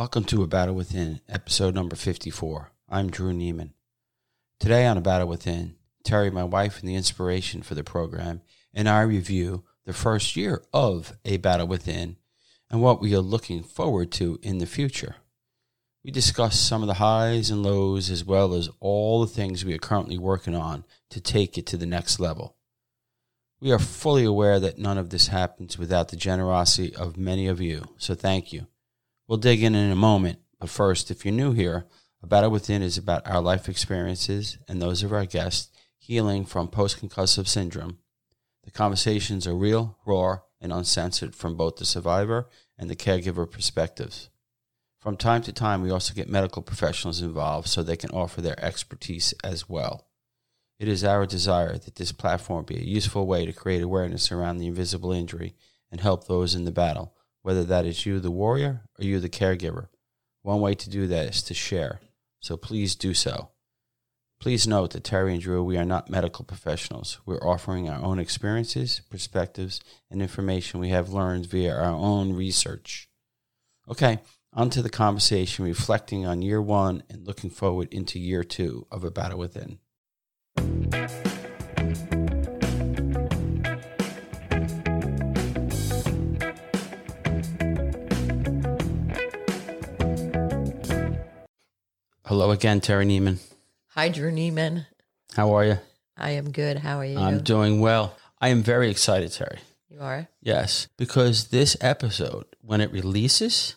Welcome to A Battle Within, episode number 54. I'm Drew Neiman. Today on A Battle Within, Terry, my wife and the inspiration for the program, and I review the first year of A Battle Within and what we are looking forward to in the future. We discuss some of the highs and lows as well as all the things we are currently working on to take it to the next level. We are fully aware that none of this happens without the generosity of many of you, so thank you. We'll dig in a moment, but first, if you're new here, A Battle Within is about our life experiences and those of our guests healing from post-concussive syndrome. The conversations are real, raw, and uncensored from both the survivor and the caregiver perspectives. From time to time, we also get medical professionals involved so they can offer their expertise as well. It is our desire that this platform be a useful way to create awareness around the invisible injury and help those in the battle, whether that is you, the warrior, or you, the caregiver. One way to do that is to share, so please do so. Please note that Terry and Drew, we are not medical professionals. We're offering our own experiences, perspectives, and information we have learned via our own research. Okay, on to the conversation reflecting on year one and looking forward into year two of A Battle Within. Hello again, Terry Neiman. Hi, Drew Neiman. How are you? I am good. How are you? I'm doing well. I am very excited, Terry. You are? Yes, because this episode, when it releases,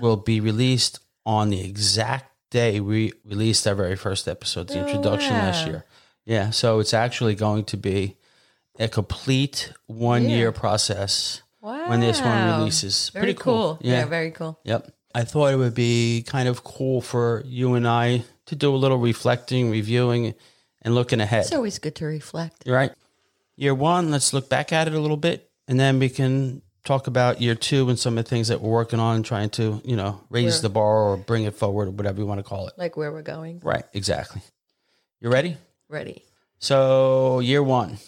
will be released on the exact day we released our very first episode, the introduction last year. Yeah, so it's actually going to be a complete one-year process when this one releases. Very pretty cool. Yeah, very cool. Yep. I thought it would be kind of cool for you and I to do a little reflecting, reviewing, and looking ahead. It's always good to reflect. Right. Year one, let's look back at it a little bit, and then we can talk about year two and some of the things that we're working on, trying to, you know, raise the bar or bring it forward or whatever you want to call it. Like where we're going. Right, exactly. You ready? Ready. So year one,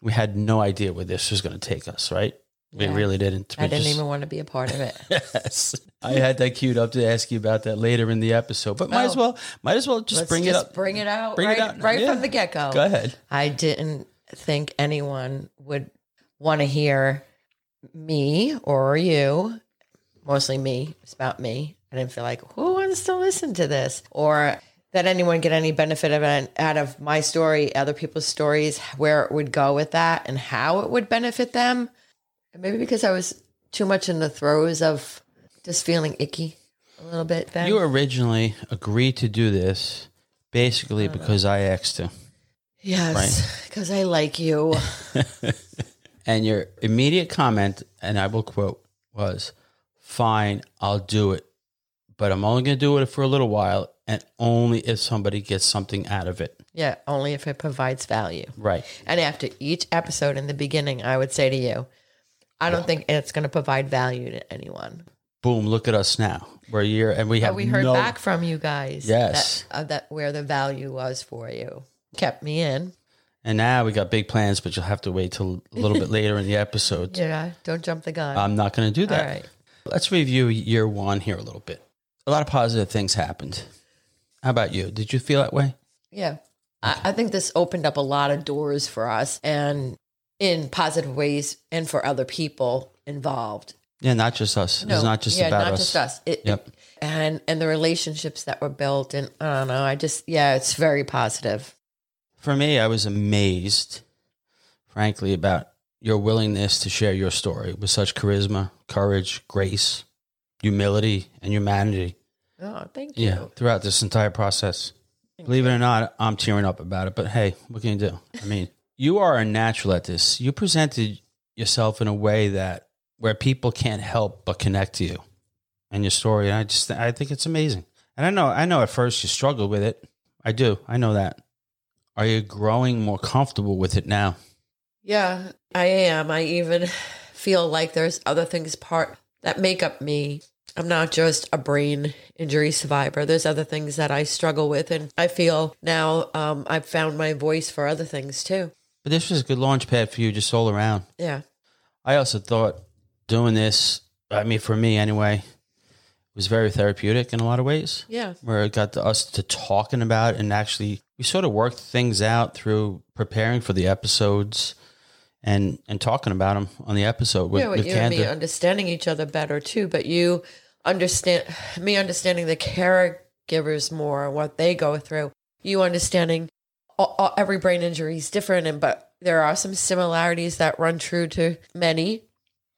we had no idea where this was going to take us, right? We really didn't. I didn't even want to be a part of it. Yes. I had that queued up to ask you about that later in the episode, but might as well just bring it out. Bring it out from the get-go. Go ahead. I didn't think anyone would want to hear me or you, mostly me. It's about me. I didn't feel like, who wants to listen to this? Or that anyone get any benefit out of my story, other people's stories, where it would go with that and how it would benefit them. Maybe because I was too much in the throes of just feeling icky a little bit then. You originally agreed to do this basically because I asked to. Yes, because I like you. And your immediate comment, and I will quote, was, "Fine, I'll do it, but I'm only going to do it for a little while and only if somebody gets something out of it." Yeah, only if it provides value. Right. And after each episode in the beginning, I would say to you, I don't think it's going to provide value to anyone. Boom, look at us now. We're a year and we have heard back from you guys. Yes. That where the value was for you. Kept me in. And now we got big plans, but you'll have to wait till a little bit later in the episode. Yeah, don't jump the gun. I'm not going to do that. All right. Let's review year one here a little bit. A lot of positive things happened. How about you? Did you feel that way? Yeah. I think this opened up a lot of doors for us and in positive ways and for other people involved. Yeah, not just us. No, it's not just about us. Yeah, not just us. It, and the relationships that were built. And I don't know, it's very positive. For me, I was amazed, frankly, about your willingness to share your story with such charisma, courage, grace, humility, and humanity. Oh, thank you. Yeah, throughout this entire process. Believe it or not, I'm tearing up about it, but hey, what can you do? I mean, you are a natural at this. You presented yourself in a way that where people can't help but connect to you and your story. And I think it's amazing. And I know at first you struggled with it. I do. I know that. Are you growing more comfortable with it now? Yeah, I am. I even feel like there's other things part that make up me. I'm not just a brain injury survivor. There's other things that I struggle with. And I feel now I've found my voice for other things too. But this was a good launch pad for you just all around. Yeah. I also thought doing this, I mean, for me anyway, was very therapeutic in a lot of ways. Yeah. Where it got to us to talking about it, and actually we sort of worked things out through preparing for the episodes and talking about them on the episode. With, yeah, with you and me understanding each other better too, but you understanding the caregivers more and what they go through. You understanding every brain injury is different, but there are some similarities that run true to many,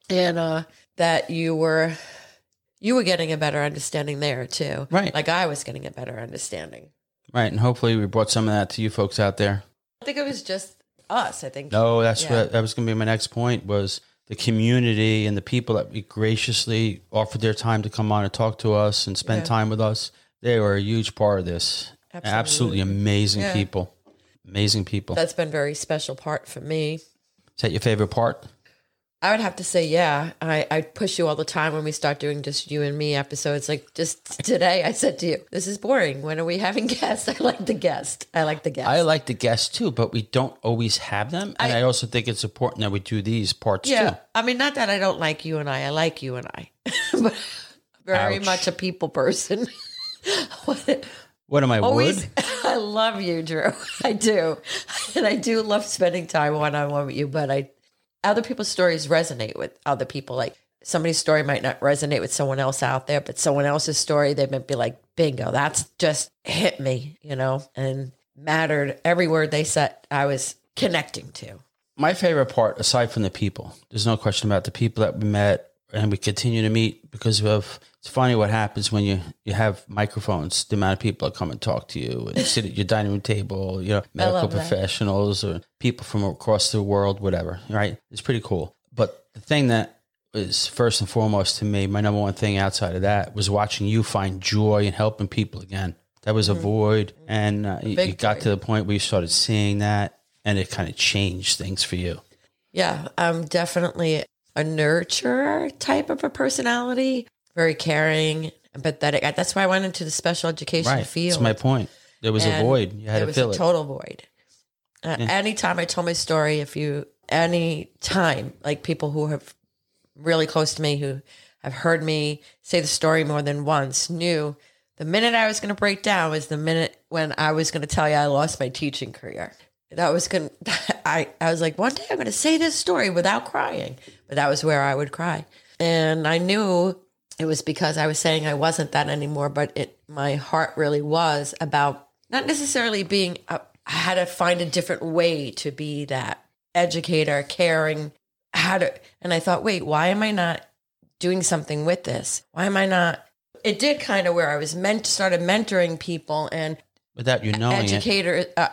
and that you were getting a better understanding there too. Right. Like I was getting a better understanding. Right. And hopefully we brought some of that to you folks out there. I think it was just us. I think. No, that's what that was going to be my next point, was the community and the people that we graciously offered their time to come on and talk to us and spend time with us. They were a huge part of this. Absolutely amazing people. Amazing people. That's been a very special part for me. Is that your favorite part? I would have to say, yeah. I push you all the time when we start doing just you and me episodes. Like just today, I said to you, this is boring. When are we having guests? I like the guests too, but we don't always have them. And I also think it's important that we do these parts too. I mean, not that I don't like you and I. I like you and I. But very much a people person. What am I, Wood? I love you, Drew. I do. And I do love spending time one-on-one with you, but other people's stories resonate with other people. Like somebody's story might not resonate with someone else out there, but someone else's story, they might be like, bingo, that's just hit me, and mattered. Every word they said, I was connecting to. My favorite part, aside from the people, there's no question about the people that we met and we continue to meet it's funny what happens when you have microphones, the amount of people that come and talk to you and sit at your dining room table, medical professionals or people from across the world, whatever, right? It's pretty cool. But the thing that is first and foremost to me, my number one thing outside of that was watching you find joy and helping people again. That was a void. And you got to the point where you started seeing that and it kind of changed things for you. Yeah, I'm definitely a nurturer type of a personality, very caring, empathetic. That's why I went into the special education field. That's my point. There was a void. You had to fill it. There was a total void. Anytime I tell my story, like people who have really close to me, who have heard me say the story more than once, knew the minute I was going to break down was the minute when I was going to tell you I lost my teaching career. I was like, one day I'm going to say this story without crying. But that was where I would cry. And I knew it was because I was saying I wasn't that anymore, but my heart really was about not necessarily being, I had to find a different way to be that educator, caring. And I thought, wait, why am I not doing something with this? Why am I not? It did kind of where I was started mentoring people and without you knowing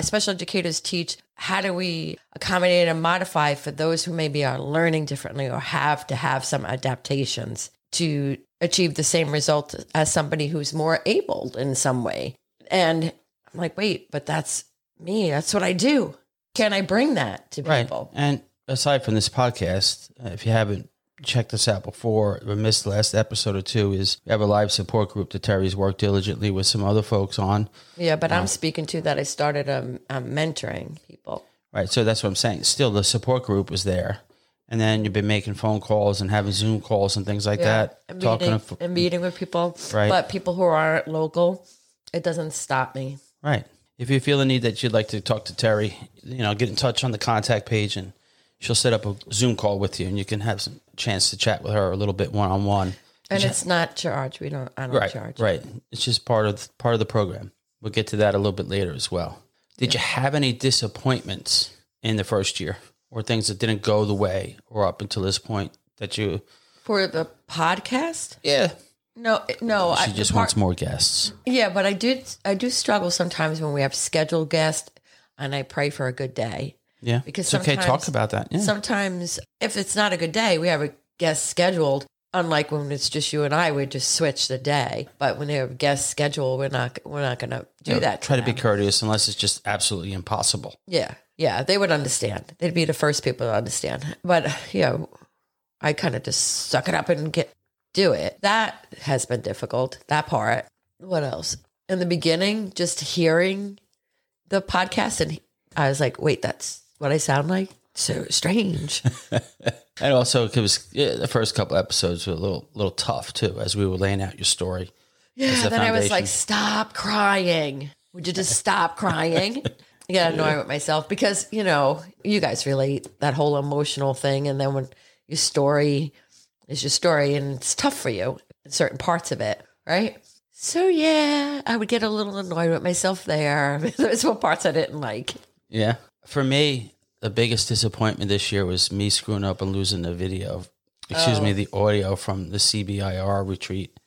special educators teach, how do we accommodate and modify for those who maybe are learning differently or have to have some adaptations to achieve the same result as somebody who's more abled in some way. And I'm like, wait, but that's me. That's what I do. Can I bring that to people? And aside from this podcast, if you haven't checked this out before or missed the last episode or two, is we have a live support group that Terry's worked diligently with some other folks on. Yeah, but I'm speaking to that. I started mentoring people. Right, so that's what I'm saying. Still, the support group was there. And then you've been making phone calls and having Zoom calls and things like that. And meeting with people. Right. But people who aren't local, it doesn't stop me. Right. If you feel the need that you'd like to talk to Terry, get in touch on the contact page and she'll set up a Zoom call with you and you can have some chance to chat with her a little bit one-on-one. And it's not charged. I don't charge. Right. It's just part of the program. We'll get to that a little bit later as well. Did you have any disappointments in the first year or things that didn't go the way or up until this point that you... For the podcast? Yeah. No. She just wants more guests. Yeah, but I do struggle sometimes when we have scheduled guests and I pray for a good day. Yeah, because it's okay to talk about that. Yeah. Sometimes if it's not a good day, we have a guest scheduled. Unlike when it's just you and I, we just switch the day. But when they have guests scheduled, we're not going to do that. Try to be courteous unless it's just absolutely impossible. Yeah, they would understand. They'd be the first people to understand. But I kind of just suck it up and do it. That has been difficult. That part. What else? In the beginning, just hearing the podcast, and I was like, wait, that's what I sound like. so strange. And also, it was the first couple episodes were a little tough too, as we were laying out your story. Yeah, then I was like, stop crying. Would you just stop crying? I got annoyed with myself because, you know, you guys relate that whole emotional thing. And then when your story is your story and it's tough for you in certain parts of it, right? So, yeah, I would get a little annoyed with myself there. There's what parts I didn't like. Yeah. For me, the biggest disappointment this year was me screwing up and losing the video. The audio from the CBIR retreat.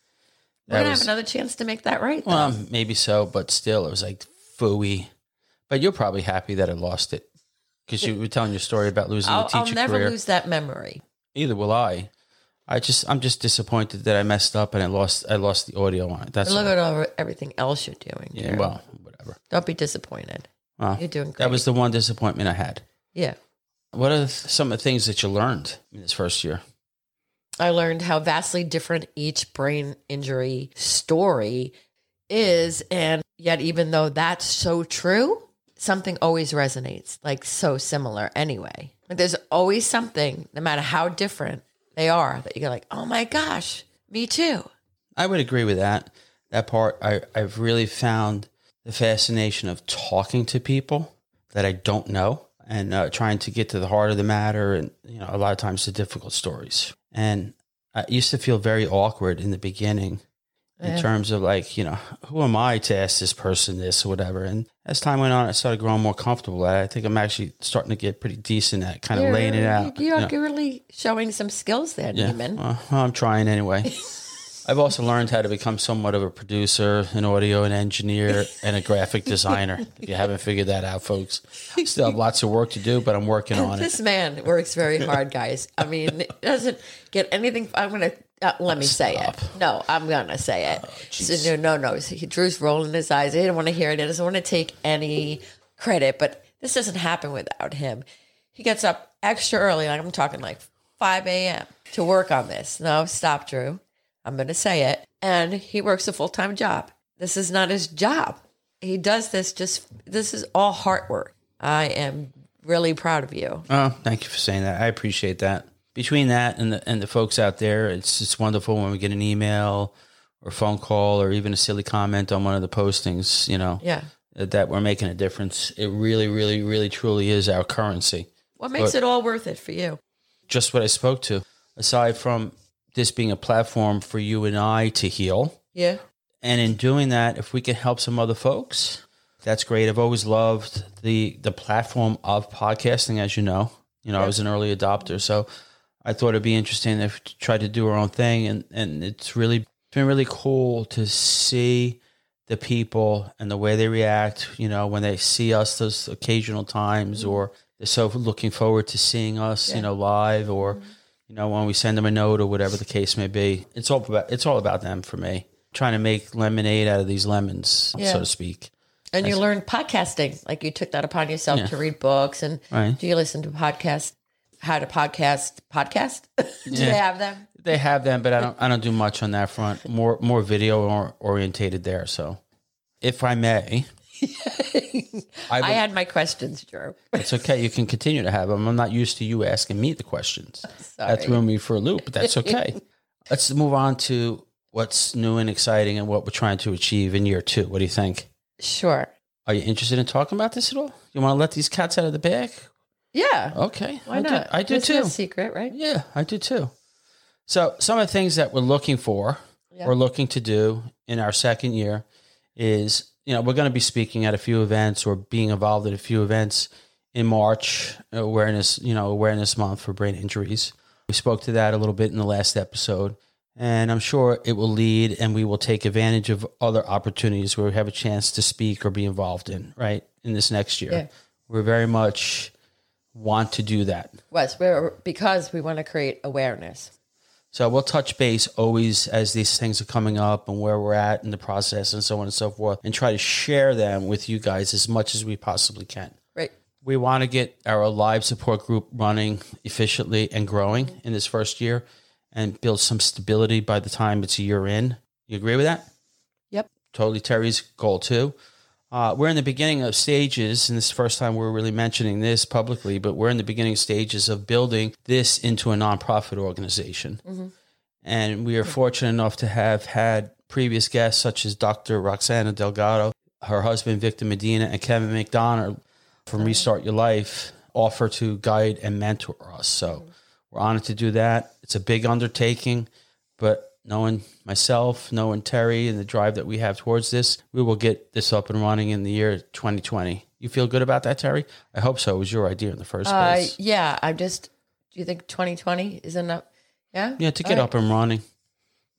We're going to have another chance to make that right, though. Well, maybe so, but still, it was like phooey. But you're probably happy that I lost it because you were telling your story about losing the teacher career. I'll never lose that memory. Either will I. I'm just disappointed that I messed up and I lost the audio on it. That's look at all everything else you're doing. Yeah, Jared. Well, whatever. Don't be disappointed. You're doing great. That was the one disappointment I had. Yeah. What are some of the things that you learned in this first year? I learned how vastly different each brain injury story is. And yet, even though that's so true, something always resonates, like so similar anyway. Like there's always something, no matter how different they are, that you're like, oh my gosh, me too. I would agree with that. That part, I've really found the fascination of talking to people that I don't know and trying to get to the heart of the matter. And, you know, a lot of times the difficult stories. And I used to feel very awkward in the beginning in terms of like, you know, who am I to ask this person this or whatever? And as time went on, I started growing more comfortable at it. I think I'm actually starting to get pretty decent at kind of laying it out. You're really showing some skills there, Neiman. I'm trying anyway. I've also learned how to become somewhat of a producer, an audio, an engineer, and a graphic designer. If you haven't figured that out, folks, I still have lots of work to do, but I'm working on it. This man works very hard, guys. I mean, it doesn't get anything. I'm going to, let me say it. No, I'm going to say it. So, no. Drew's rolling his eyes. He didn't want to hear it. He doesn't want to take any credit, but this doesn't happen without him. He gets up extra early. Like I'm talking like 5 a.m. to work on this. No, stop, Drew. I'm going to say it. And he works a full-time job. This is not his job. He does this this is all heart work. I am really proud of you. Oh, thank you for saying that. I appreciate that. Between that and the folks out there, it's just wonderful when we get an email or phone call or even a silly comment on one of the postings, you know, that we're making a difference. It really, really, really truly is our currency. What makes it all worth it for you? Just what I spoke to. Aside from this being a platform for you and I to heal. Yeah. And in doing that, if we can help some other folks, that's great. I've always loved the platform of podcasting, as you know. You know, I was an early adopter, so I thought it'd be interesting if we tried to do our own thing. And it's been really cool to see the people and the way they react, you know, when they see us those occasional times or they're so looking forward to seeing us, you know, live or... You know, when we send them a note or whatever the case may be, it's all about them for me. Trying to make lemonade out of these lemons, so to speak. And you learned podcasting, like you took that upon yourself to read books. And do you listen to podcasts? How to podcast? Do they have them? They have them, but I don't do much on that front. More video orientated there. So, if I may. I had my questions, Drew. It's okay. You can continue to have them. I'm not used to you asking me the questions. That threw me for a loop, but that's okay. Let's move on to what's new and exciting and what we're trying to achieve in year two. What do you think? Sure. Are you interested in talking about this at all? You want to let these cats out of the bag? Yeah. Okay. Why not? I do too. It's a secret, right? Yeah, I do too. So some of the things that we're looking for or looking to do in our second year is... You know, we're going to be speaking at a few events or being involved at a few events in March, Awareness Month for Brain Injuries. We spoke to that a little bit in the last episode, and I'm sure it will lead and we will take advantage of other opportunities where we have a chance to speak or be involved in, right, in this next year. Yeah. We're very much want to do that. Yes, because we want to create awareness. So we'll touch base always as these things are coming up and where we're at in the process and so on and so forth and try to share them with you guys as much as we possibly can. Right. We want to get our live support group running efficiently and growing in this first year and build some stability by the time it's a year in. You agree with that? Yep. Totally Terry's goal too. We're in the beginning of stages, and this is the first time we're really mentioning this publicly, but we're in the beginning stages of building this into a nonprofit organization. Mm-hmm. And we are fortunate enough to have had previous guests such as Dr. Roxana Delgado, her husband, Victor Medina, and Kevin McDonough from Restart Your Life offer to guide and mentor us. So we're honored to do that. It's a big undertaking, but knowing myself, knowing Terry, and the drive that we have towards this, we will get this up and running in the year 2020. You feel good about that, Terry? I hope so. It was your idea in the first place. Yeah, do you think 2020 is enough? Yeah? Yeah, to get up and running.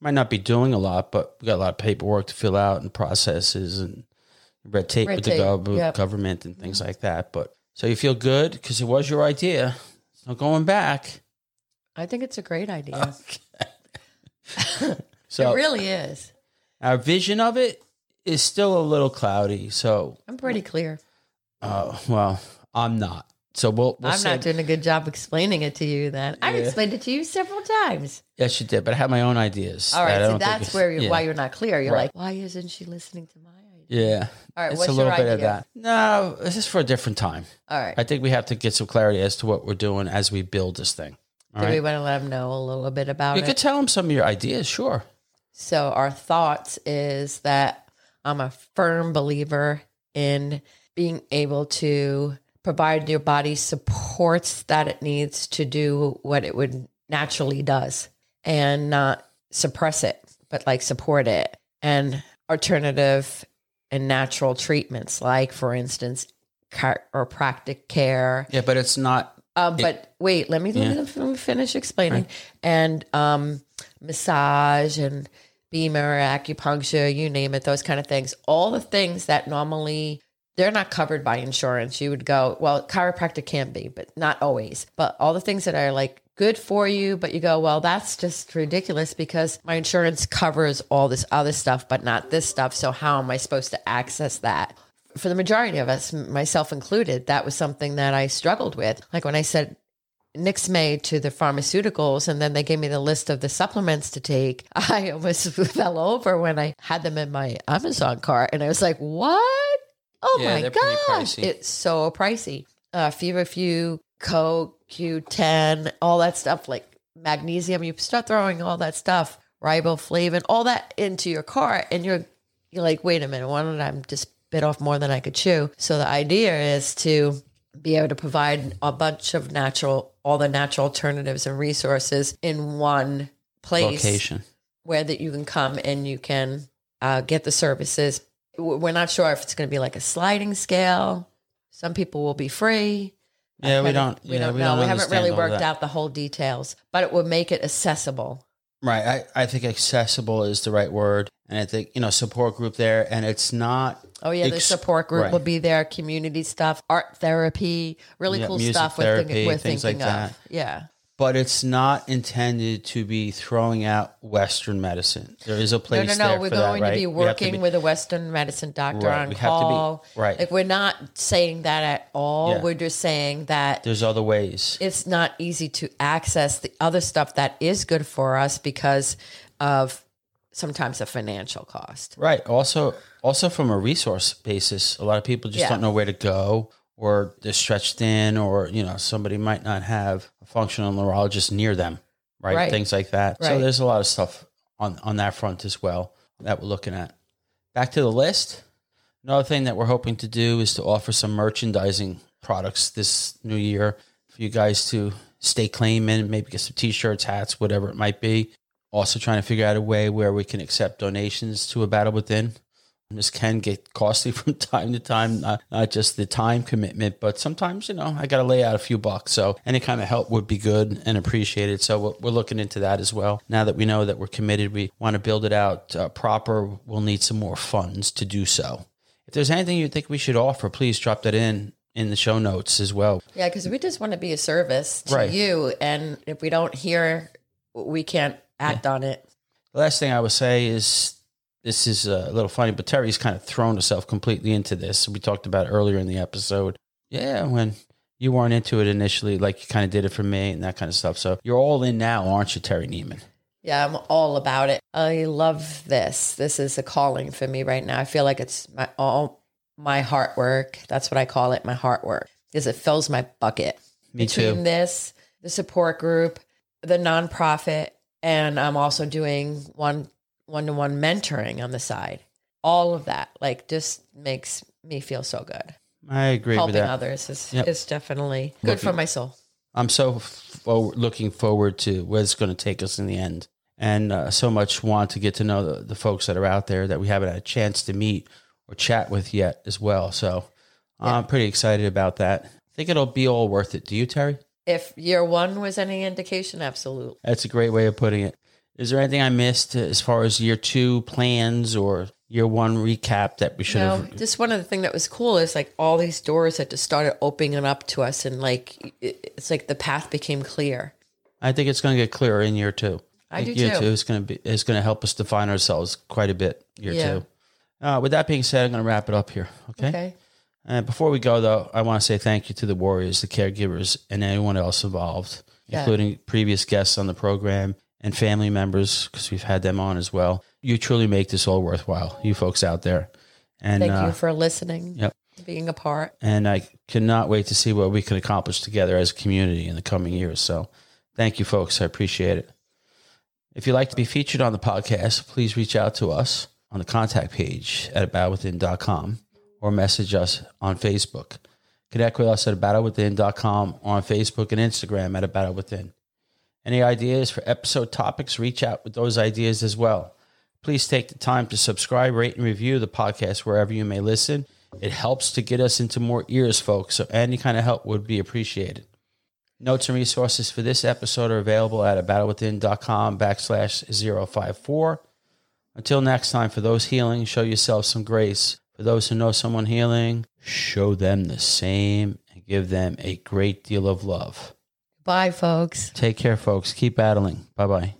Might not be doing a lot, but we got a lot of paperwork to fill out and processes and red tape with the government and things like that. But so you feel good because it was your idea. There's no going back. I think it's a great idea. Okay. So it really is. Our vision of it is still a little cloudy. So I'm pretty clear. Well, I'm not. So we'll not doing a good job explaining it to you then. Yeah. I've explained it to you several times. Yes, you did, but I have my own ideas. All right, so that's where why you're not clear. You're like, why isn't she listening to my idea? Yeah. All right, what's your idea? It's a little bit of that. No, this is for a different time. All right. I think we have to get some clarity as to what we're doing as we build this thing. Do we want to let them know a little bit about it? You could tell them some of your ideas, sure. So our thoughts is that I'm a firm believer in being able to provide your body supports that it needs to do what it would naturally does and not suppress it, but like support it. And alternative and natural treatments, like for instance, chiropractic care. Yeah, but it's not. Let me finish explaining. Right. And massage and Beamer, acupuncture, you name it, those kind of things. All the things that normally they're not covered by insurance. You would go, well, chiropractor can be, but not always. But all the things that are like good for you, but you go, well, that's just ridiculous because my insurance covers all this other stuff, but not this stuff. So how am I supposed to access that? For the majority of us, myself included, that was something that I struggled with. Like when I said Nix-May to the pharmaceuticals, and then they gave me the list of the supplements to take, I almost fell over when I had them in my Amazon cart. And I was like, what? Oh my gosh, it's so pricey. Feverfew, Coke, Q10, all that stuff, like magnesium. You start throwing all that stuff, riboflavin, all that into your cart, and you're like, wait a minute, why don't I just bit off more than I could chew? So the idea is to be able to provide a bunch of all the natural alternatives and resources in one place. Location. Where that you can come and you can get the services. We're not sure if it's going to be like a sliding scale. Some people will be free. Yeah, we don't know. We haven't really worked out the whole details, but it would make it accessible. Right. I think accessible is the right word. And I think, support group there, and it's not. Oh yeah. The support group will be there. Community stuff, art therapy, really cool stuff. Music therapy, things like that. Yeah. But it's not intended to be throwing out Western medicine. There is a place there for that, right? No, we're going to be working with a Western medicine doctor on call. Right. Like, we're not saying that at all. Yeah. We're just saying that there's other ways. It's not easy to access the other stuff that is good for us because of sometimes a financial cost. Right. Also from a resource basis, a lot of people just don't know where to go, or they're stretched thin, or somebody might not have a functional neurologist near them, right? Things like that. Right. So there's a lot of stuff on that front as well that we're looking at. Back to the list. Another thing that we're hoping to do is to offer some merchandising products this new year for you guys to stay claiming, maybe get some T-shirts, hats, whatever it might be. Also trying to figure out a way where we can accept donations to A Battle Within. This can get costly from time to time, not just the time commitment, but sometimes, I got to lay out a few bucks. So any kind of help would be good and appreciated. So we're looking into that as well. Now that we know that we're committed, we want to build it out proper. We'll need some more funds to do so. If there's anything you think we should offer, please drop that in the show notes as well. Yeah, because we just want to be a service to you. And if we don't hear, we can't act on it. The last thing I would say is, this is a little funny, but Terry's kind of thrown herself completely into this. We talked about it earlier in the episode. Yeah, when you weren't into it initially, like you kind of did it for me and that kind of stuff. So you're all in now, aren't you, Terry Neiman? Yeah, I'm all about it. I love this. This is a calling for me right now. I feel like it's my all my heart work. That's what I call it, my heart work, is it fills my bucket. Me too. Between this, the support group, the nonprofit, and I'm also doing one-to-one mentoring on the side. All of that, like, just makes me feel so good. I agree with that. Helping others is definitely good for my soul. I'm so looking forward to where it's going to take us in the end. And so much want to get to know the folks that are out there that we haven't had a chance to meet or chat with yet as well. So I'm pretty excited about that. I think it'll be all worth it. Do you, Terry? If year one was any indication, absolutely. That's a great way of putting it. Is there anything I missed as far as year two plans or year one recap that we should have? No, just one of the things that was cool is like all these doors that just started opening up to us, and like it's like the path became clear. I think it's going to get clearer in year two. I do too. It's going to help us define ourselves quite a bit, year two. With that being said, I'm going to wrap it up here. Okay. And before we go, though, I want to say thank you to the warriors, the caregivers, and anyone else involved, including previous guests on the program and family members, because we've had them on as well. You truly make this all worthwhile, you folks out there. And thank you for listening, being a part. And I cannot wait to see what we can accomplish together as a community in the coming years. So thank you, folks. I appreciate it. If you'd like to be featured on the podcast, please reach out to us on the contact page at abattlewithin.com or message us on Facebook. Connect with us at abattlewithin.com or on Facebook and Instagram at abattlewithin. Any ideas for episode topics, reach out with those ideas as well. Please take the time to subscribe, rate, and review the podcast wherever you may listen. It helps to get us into more ears, folks, so any kind of help would be appreciated. Notes and resources for this episode are available at abattlewithin.com/054. Until next time, for those healing, show yourself some grace. For those who know someone healing, show them the same and give them a great deal of love. Bye, folks. Take care, folks. Keep battling. Bye-bye.